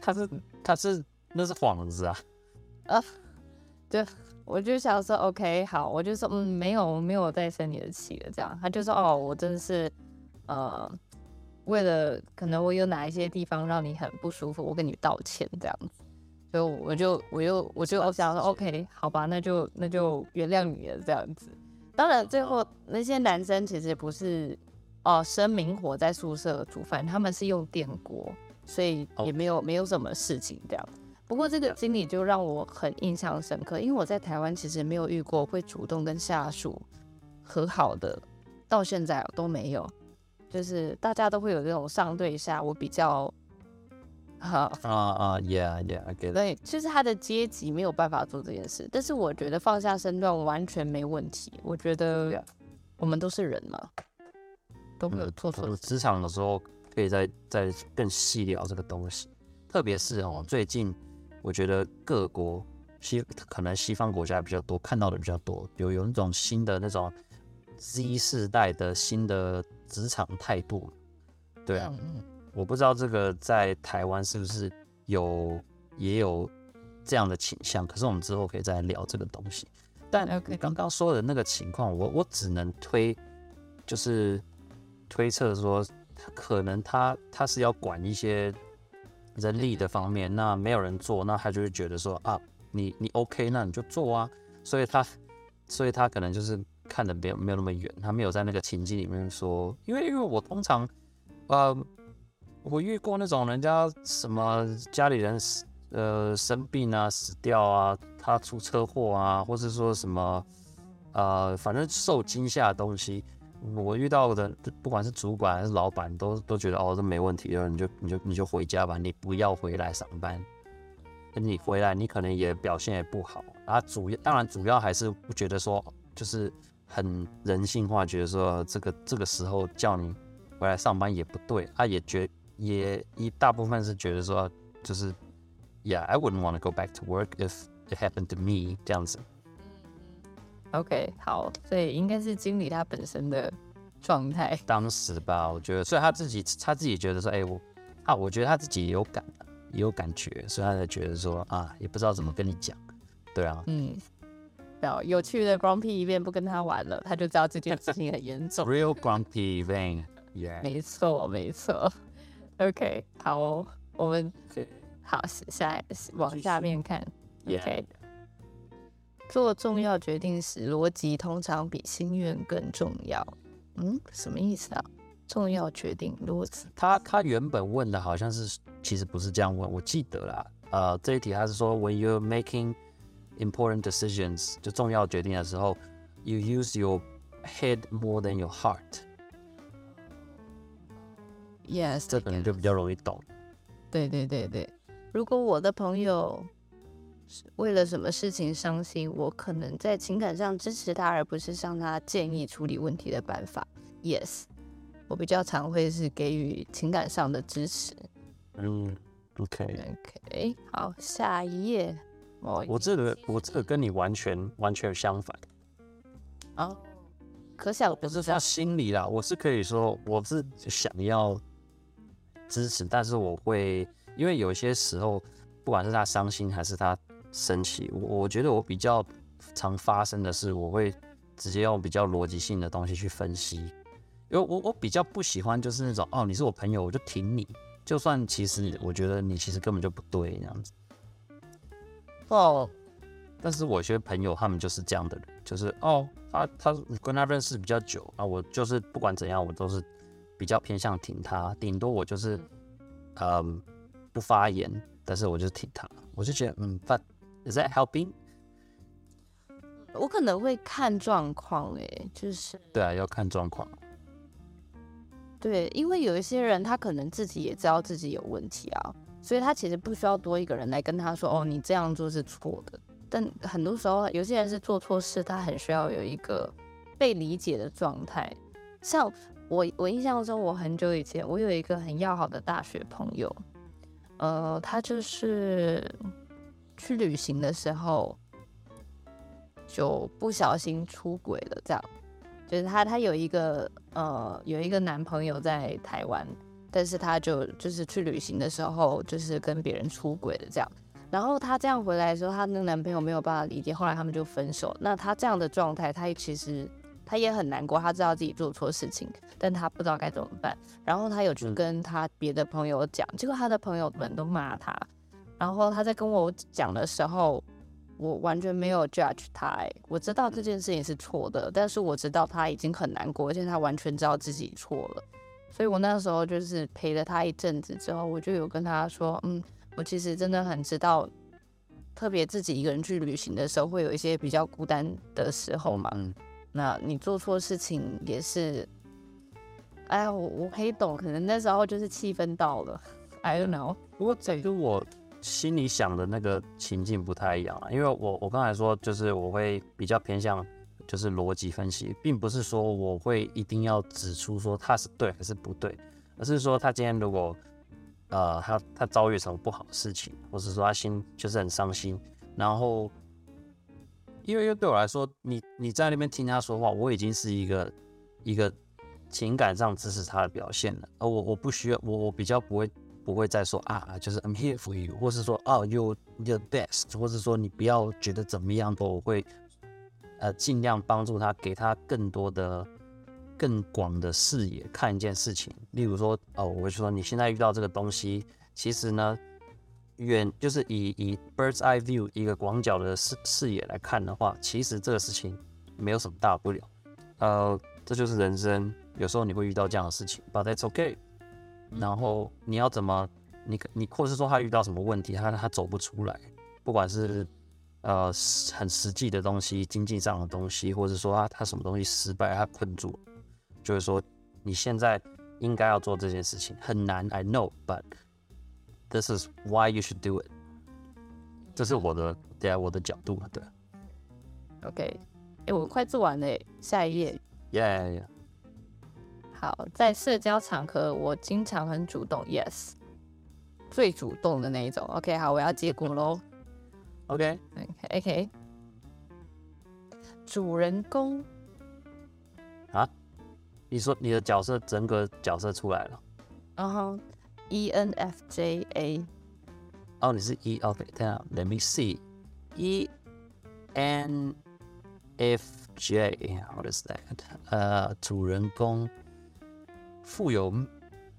他是那是幌子啊，对。我就想说 ，OK， 好，我就说，没有再生你的气了，这样。他就说，哦，我真的是，为了可能我有哪一些地方让你很不舒服，我跟你道歉这样子。所以我就想说 ，OK， 好吧，那就原谅你了这样子。当然，最后那些男生其实不是生明火在宿舍煮饭，他们是用电锅，所以也没有什么事情这样。不过这个经理就让我很印象深刻，因为我在台湾其实没有遇过会主动跟下属和好的，到现在都没有，就是大家都会有这种上对下，我比较yeah，I get it。对，就是他的阶级没有办法做这件事，但是我觉得放下身段完全没问题。我觉得我们都是人嘛，都没有做错。职场的时候可以再更细聊这个东西。特别是最近我觉得各国可能西方国家比较多看到的比较多，比如有那种新的那种 Z 世代的新的职场态度，对啊，我不知道这个在台湾是不是也有这样的倾向，可是我们之后可以再聊这个东西。但刚刚说的那个情况，我只能推测说，可能他是要管一些人力的方面，那没有人做，那他就会觉得说啊，你 OK， 那你就做啊。所以他可能就是看得没有那么远，他没有在那个情境里面说，因为我通常，我遇过那种人家什么家里人生病啊、死掉啊，他出车祸啊，或是说什么反正受惊吓的东西。我遇到的不管是主管还是老板都觉得这没问题，你就回家吧，你不要回来上班。你回来你可能也表现也不好啊，当然主要还是觉得说就是很人性化，觉得说这个时候叫你回来上班也不对啊，也一大部分是觉得说就是 Yeah, I wouldn't want to go back to work if it happened to me 这样子。OK， 好，所以应该是经理他本身的状态。当时吧，我觉得，所以他自己觉得说，我觉得他自己也有感觉，所以他才觉得说啊，也不知道怎么跟你讲，对啊，有趣的 grumpy event 不跟他玩了，他就知道这件事情很严重。Real grumpy event， yeah， 没错。OK， 好哦，我们好，往下面看， yeah. OK。做重要决定时，逻辑通常比心愿更重要。什么意思啊？重要决定逻辑？他原本问的好像是，其实不是这样问，我记得啦。这一题他是说 ，When you're making important decisions， 就重要决定的时候 ，you use your head more than your heart。Yes， 这可能就比较容易懂。对。如果我的朋友为了什么事情伤心，我可能在情感上支持他，而不是向他建议处理问题的办法。Yes， 我比较常会是给予情感上的支持。OK， 好，下一页。我这个跟你完全相反。啊，可想不是他心里啦，我是可以说我是想要支持，但是我会因为有些时候，不管是他伤心还是他生气，我觉得我比较常发生的是，我会直接用比较逻辑性的东西去分析，因为我比较不喜欢就是那种你是我朋友我就挺你，就算其实我觉得你其实根本就不对那样子。但是我有些朋友他们就是这样的人，就是哦，他跟他认识比较久啊，我就是不管怎样，我都是比较偏向挺他，顶多我就是不发言，但是我就挺他，我就觉得but is that helping？ 我可能会看状况欸，就是对啊，要看状况。对，因为有一些人他可能自己也知道自己有问题啊，所以他其实不需要多一个人来跟他说哦，你这样做是错的。但很多时候有些人是做错事，他很需要有一个被理解的状态。像我印象中，我很久以前我有一个很要好的大学朋友，他就是去旅行的时候就不小心出轨了，这样就是他有一个男朋友在台湾，但是他就是去旅行的时候就是跟别人出轨了这样。然后他这样回来的时候，他那个男朋友没有办法理解，后来他们就分手。那他这样的状态，他其实他也很难过，他知道自己做错事情，但他不知道该怎么办。然后他有去跟他别的朋友讲，结果他的朋友们都骂他。然后他在跟我讲的时候，我完全没有 judge 他欸，我知道这件事情是错的，但是我知道他已经很难过，而且他完全知道自己错了。所以我那时候就是陪了他一阵子之后，我就有跟他说，我其实真的很知道，特别自己一个人去旅行的时候，会有一些比较孤单的时候嘛。那你做错事情也是，哎，我可以懂，可能那时候就是气氛到了 ，I don't know。不过这跟我心里想的那个情境不太一样啊，因为我刚才说，就是我会比较偏向就是逻辑分析，并不是说我会一定要指出说他是对还是不对，而是说他今天如果他遭遇什么不好的事情，或是说他心就是很伤心，然后因为对我来说，你在那边听他说话，我已经是一个情感上支持他的表现了，而我不需要，我比较不会再说啊，就是 I'm here for you， 或是说哦 you're the best， 或是说你不要觉得怎么样的，我会尽量帮助他，给他更多的。更广的视野看一件事情，例如说，哦，我会说你现在遇到这个东西，其实呢，就是以 bird's eye view 一个广角的视野来看的话，其实这个事情没有什么大不了，这就是人生，有时候你会遇到这样的事情 ，but that's okay。然后你要怎么，你或是说他遇到什么问题，他走不出来，不管是。很实际的东西，经济上的东西，或者说他什么东西失败，他困住了，就是说你现在应该要做这件事情，很难 ，I know， but this is why you should do it。这是我的角度，对。OK， 我快做完了欸，下一页。Yeah。好，在社交场合，我经常很主动 ，Yes， 最主动的那一种。OK， 好，我要结果喽。OK， 主人公啊，你说你的角色整个角色出来了，然后 ENFJA， 哦，你是 E， OK， 等下 ，Let me see，ENFJ，What is that？ 主人公，富有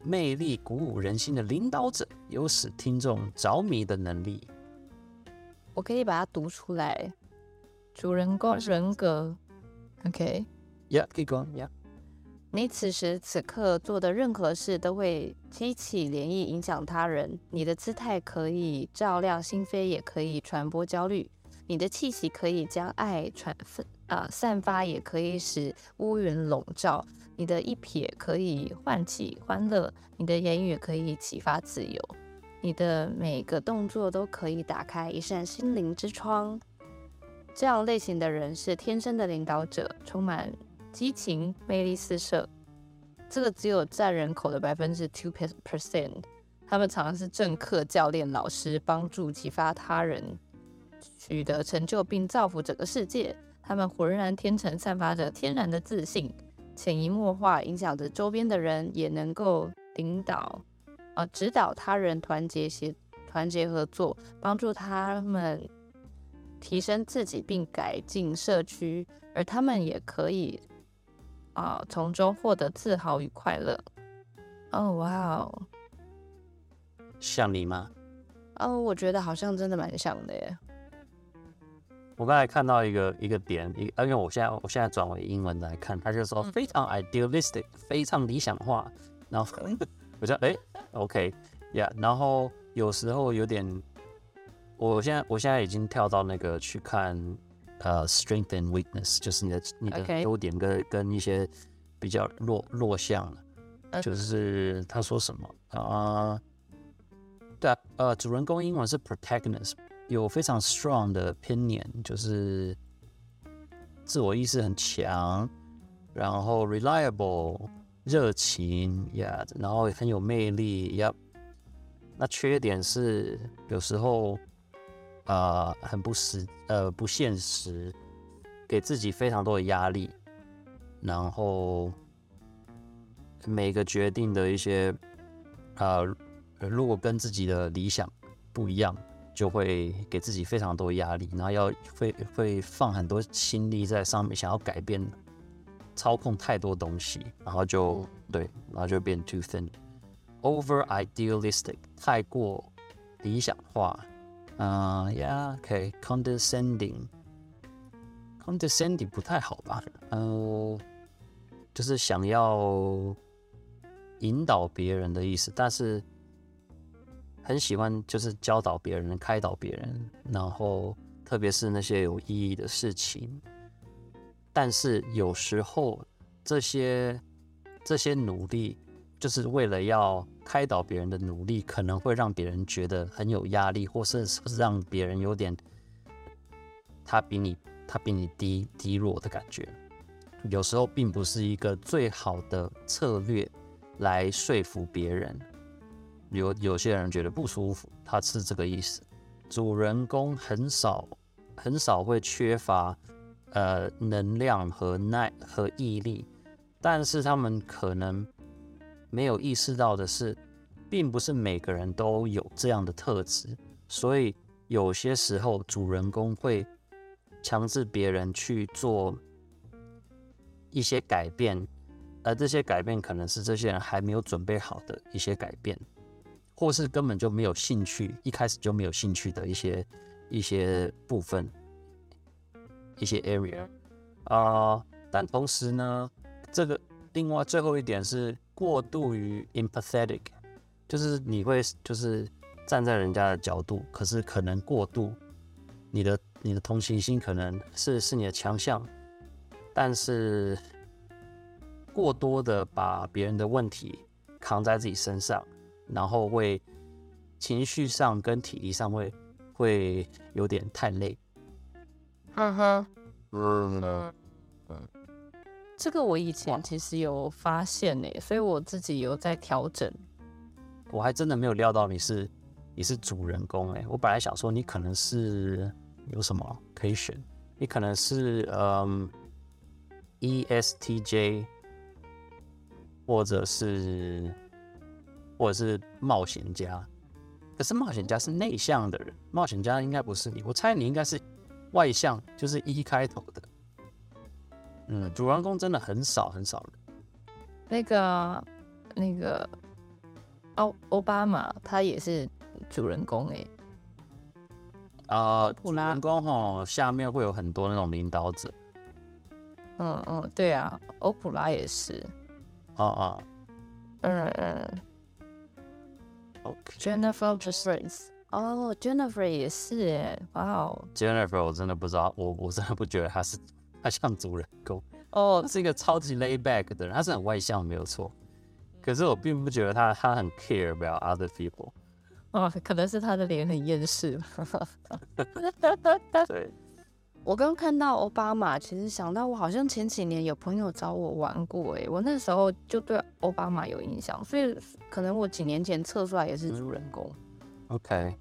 魅力、鼓舞人心的领导者，有使听众着迷的能力。我可以把它读出来，主人公人格 ，OK，Yeah， keep going，Yeah。你此时此刻做的任何事都会激起涟漪，影响他人。你的姿态可以照亮心扉，也可以传播焦虑。你的气息可以将爱散发，也可以使乌云笼罩。你的一瞥可以唤起欢乐，你的言语可以启发自由。你的每个动作都可以打开一扇心灵之窗。这样类型的人是天生的领导者，充满激情，魅力四射。这个只有占人口的 2%。他们常常是政客、教练、老师，帮助启发他人取得成就并造福整个世界。他们浑然天成，散发着天然的自信，潜移默化影响着周边的人，也能够指导他人团结合作，帮助他们提升自己并改进社区，而他们也可以从中获得自豪与快乐。哦，哇哦！像你吗？哦，我觉得好像真的蛮像的耶。我刚才看到一个点，因为我现在转为英文来看，他就说非常 idealistic， 非常理想化。然后我说OK， yeah， 然后有时候有点，我现在已经跳到那个去看strength and weakness， 就是你的优点跟一些比较弱项了。就是他说什么对啊，主人公英文是 protagonist， 有非常 strong 的opinion，就是自我意识很强，然后 reliable 热情 yeah， 然后很有魅力 yep。 那缺点是有时候很不现实，给自己非常多的压力，然后每个决定的一些如果跟自己的理想不一样，就会给自己非常多压力，然后会放很多心力在上面，想要改变，操控太多东西，然后就对，然后就变 too thin， over idealistic 太过理想化，yeah okay condescending 不太好吧，就是想要引导别人的意思，但是很喜欢就是教导别人、开导别人，然后特别是那些有意义的事情。但是有时候这些努力，就是为了要开导别人的努力，可能会让别人觉得很有压力，或是让别人有点他比你低落的感觉。有时候并不是一个最好的策略来说服别人，有些人觉得不舒服，他是这个意思。主人公很少会缺乏能量和毅力，但是他们可能没有意识到的是，并不是每个人都有这样的特质，所以有些时候主人公会强制别人去做一些改变，而这些改变可能是这些人还没有准备好的一些改变，或是根本就没有兴趣，一开始就没有兴趣的一些部分，一些 area，但同时呢，这个另外最后一点是过度于 empathetic， 就是你会就是站在人家的角度，可是可能过度，你的同情心可能是你的强项。但是过多的把别人的问题扛在自己身上，然后会情绪上跟体力上会有点太累。这个我以前其实有发现耶，所以我自己有在调整。我还真的没有料到你是主人公耶，我本来想说你可能是有什么可以选，你可能是ESTJ， 或者是冒险家，可是冒险家是内向的人，冒险家应该不是你，我猜你应该是外向，就是 E 开头的。主人公真的很少人。那个奥巴马他也是主人公欸。主人公吼下面会有很多那种领导者。对啊，欧普拉也是。Okay. Jennifer Lawrence， Jennifer 也是耶，哇哦。Jennifer 我真的不知道，我真的不觉得她像主人公。是一个超级 laid back 的人，她是很外向没有错，可是我并不觉得她很 care about other people。可能是她的脸很厌世。对。我刚看到奥巴马，其实想到我好像前几年有朋友找我玩过，我那时候就对奥巴马有印象，所以可能我几年前测出来也是主人公。OK，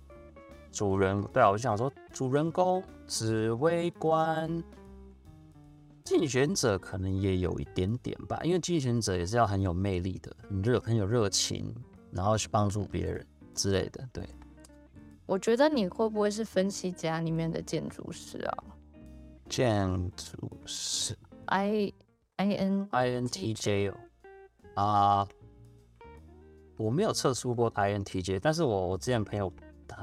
主人，对啊，我就想说主人公、指挥官、竞选者可能也有一点点吧，因为竞选者也是要很有魅力的，很有热情，然后去帮助别人之类的。对，我觉得你会不会是分析家里面的建筑师啊？建筑师 INTJ 我没有测出过 INTJ， 但是我之前朋友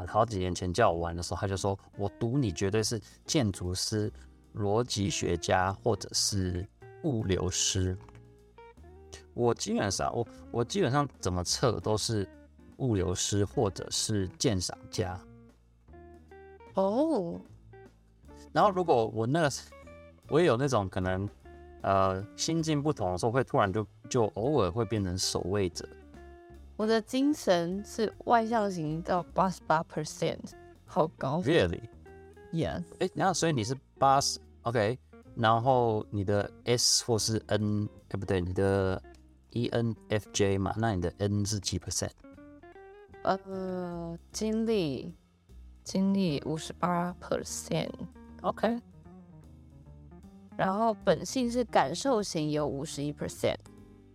好几年前叫我玩的时候，他就说我赌你绝对是建筑师、逻辑学家或者是物流师。我基本上怎么测都是物流师或者是鉴赏家。哦，然后如果我也有那种可能心境不同的时候，会突然就偶尔会变成守卫者。我的精神是外向型到 88%， 好高。Really? Yes. 那所以你是 80%, OK。然后你的 S 或是 N， 不对，你的 ENFJ 嘛，那你的 N 是几 percent？ 精力 58%。OK。然后本性是感受型，有 51%。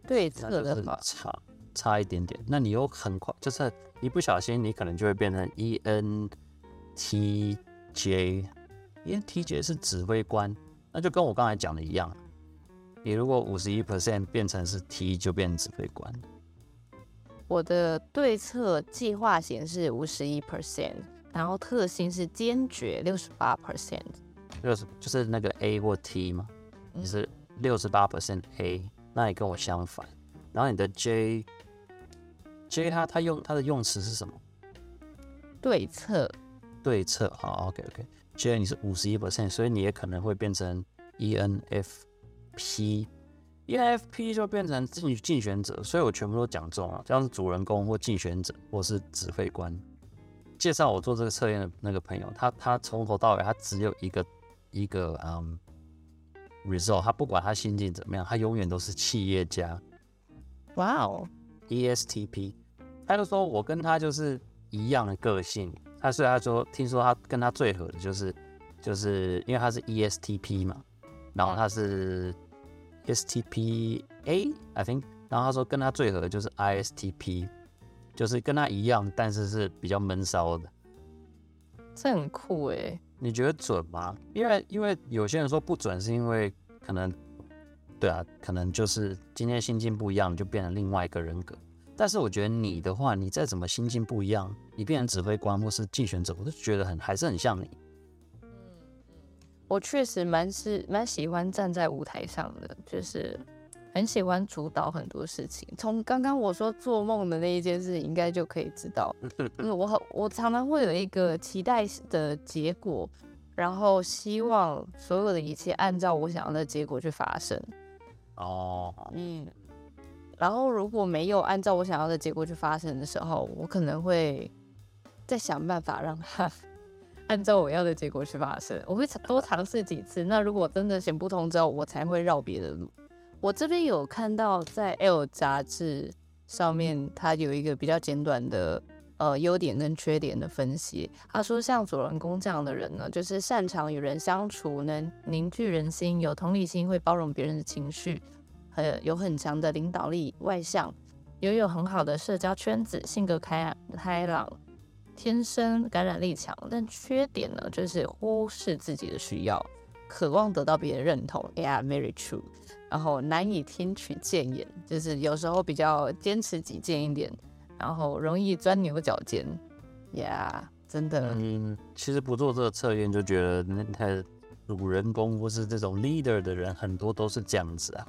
对策的话，差一点点。那你又很快，就是一不小心，你可能就会变成 ENTJ。ENTJ 是指挥官。那就跟我刚才讲的一样，你如果 51% 变成是 T， 就变指挥官。我的对策计划型是 51%， 然后特性是坚决 68%， 就是那个 A 或 T 嘛，你是 68% A， 那你跟我相反。然后你的 J 它的用词是什么？对策，好 OK。既然你是 51%， 所以你也可能会变成 ENFP。ENFP 就变成竞选者，所以我全部都讲中了，像是主人公或竞选者或是指挥官。介绍我做这个测验的那个朋友，他从头到尾他只有一个result， 他不管他心境怎么样，他永远都是企业家。哇哦 ，ESTP， 他就说我跟他就是一样的个性。所以他说，听说他跟他最合的就是因为他是 ESTP 嘛，然后他是 STPA I think， 然后他说跟他最合的就是 ISTP， 就是跟他一样，但是是比较闷骚的。这很酷欸，你觉得准吗？因为有些人说不准，是因为可能对啊，可能就是今天心境不一样，你就变成另外一个人格。但是我觉得你的话，你再怎么心境不一样，你变成指挥官或是竞选者，我就觉得还是很像你。我确实蛮喜欢站在舞台上的，就是很喜欢主导很多事情。从刚刚我说做梦的那一件事，应该就可以知道，我常常会有一个期待的结果，然后希望所有的一切按照我想要的结果去发生。哦，然后如果没有按照我想要的结果去发生的时候，我可能会再想办法让它按照我要的结果去发生。我会多尝试几次，那如果真的行不通之后，我才会绕别的路。我这边有看到在 L 杂志上面，它有一个比较简短的优点跟缺点的分析。他说像主人公这样的人呢，就是擅长与人相处，能凝聚人心，有同理心，会包容别人的情绪，有很强的领导力，外向，拥有很好的社交圈子，性格开朗，天生感染力强。但缺点呢，就是忽视自己的需要，渴望得到别人认同 ，Yeah, very true。然后难以听取谏言，就是有时候比较坚持己见一点，然后容易钻牛角尖。Yeah， 真的。其实不做这个测验就觉得，那他主人公或是这种 leader 的人，很多都是这样子啊。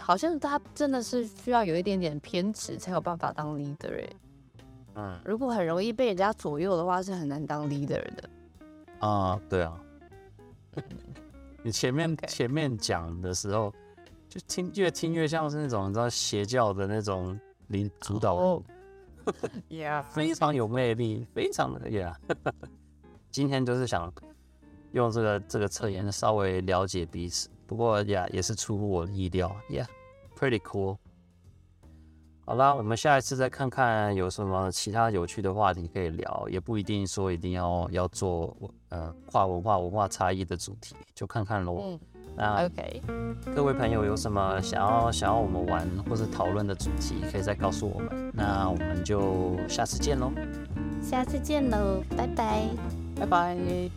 好像他真的是需要有一点点偏执才有办法当 leader 欸。如果很容易被人家左右的话，是很难当 leader 的。啊，对啊。你前面讲的时候，就越听越像是那种你知道邪教的那种主导人。Yeah， 非常有魅力，非常的 yeah。今天就是想用这个测验稍微了解彼此。不过 yeah， 也是出乎我的意料 ，yeah， pretty cool。好啦，我们下一次再看看有什么其他有趣的话题可以聊，也不一定说一定要做跨文化差异的主题，就看看咯。那 OK， 各位朋友有什么想要我们玩或是讨论的主题，可以再告诉我们。那我们就下次见咯。下次见咯，拜拜，拜拜。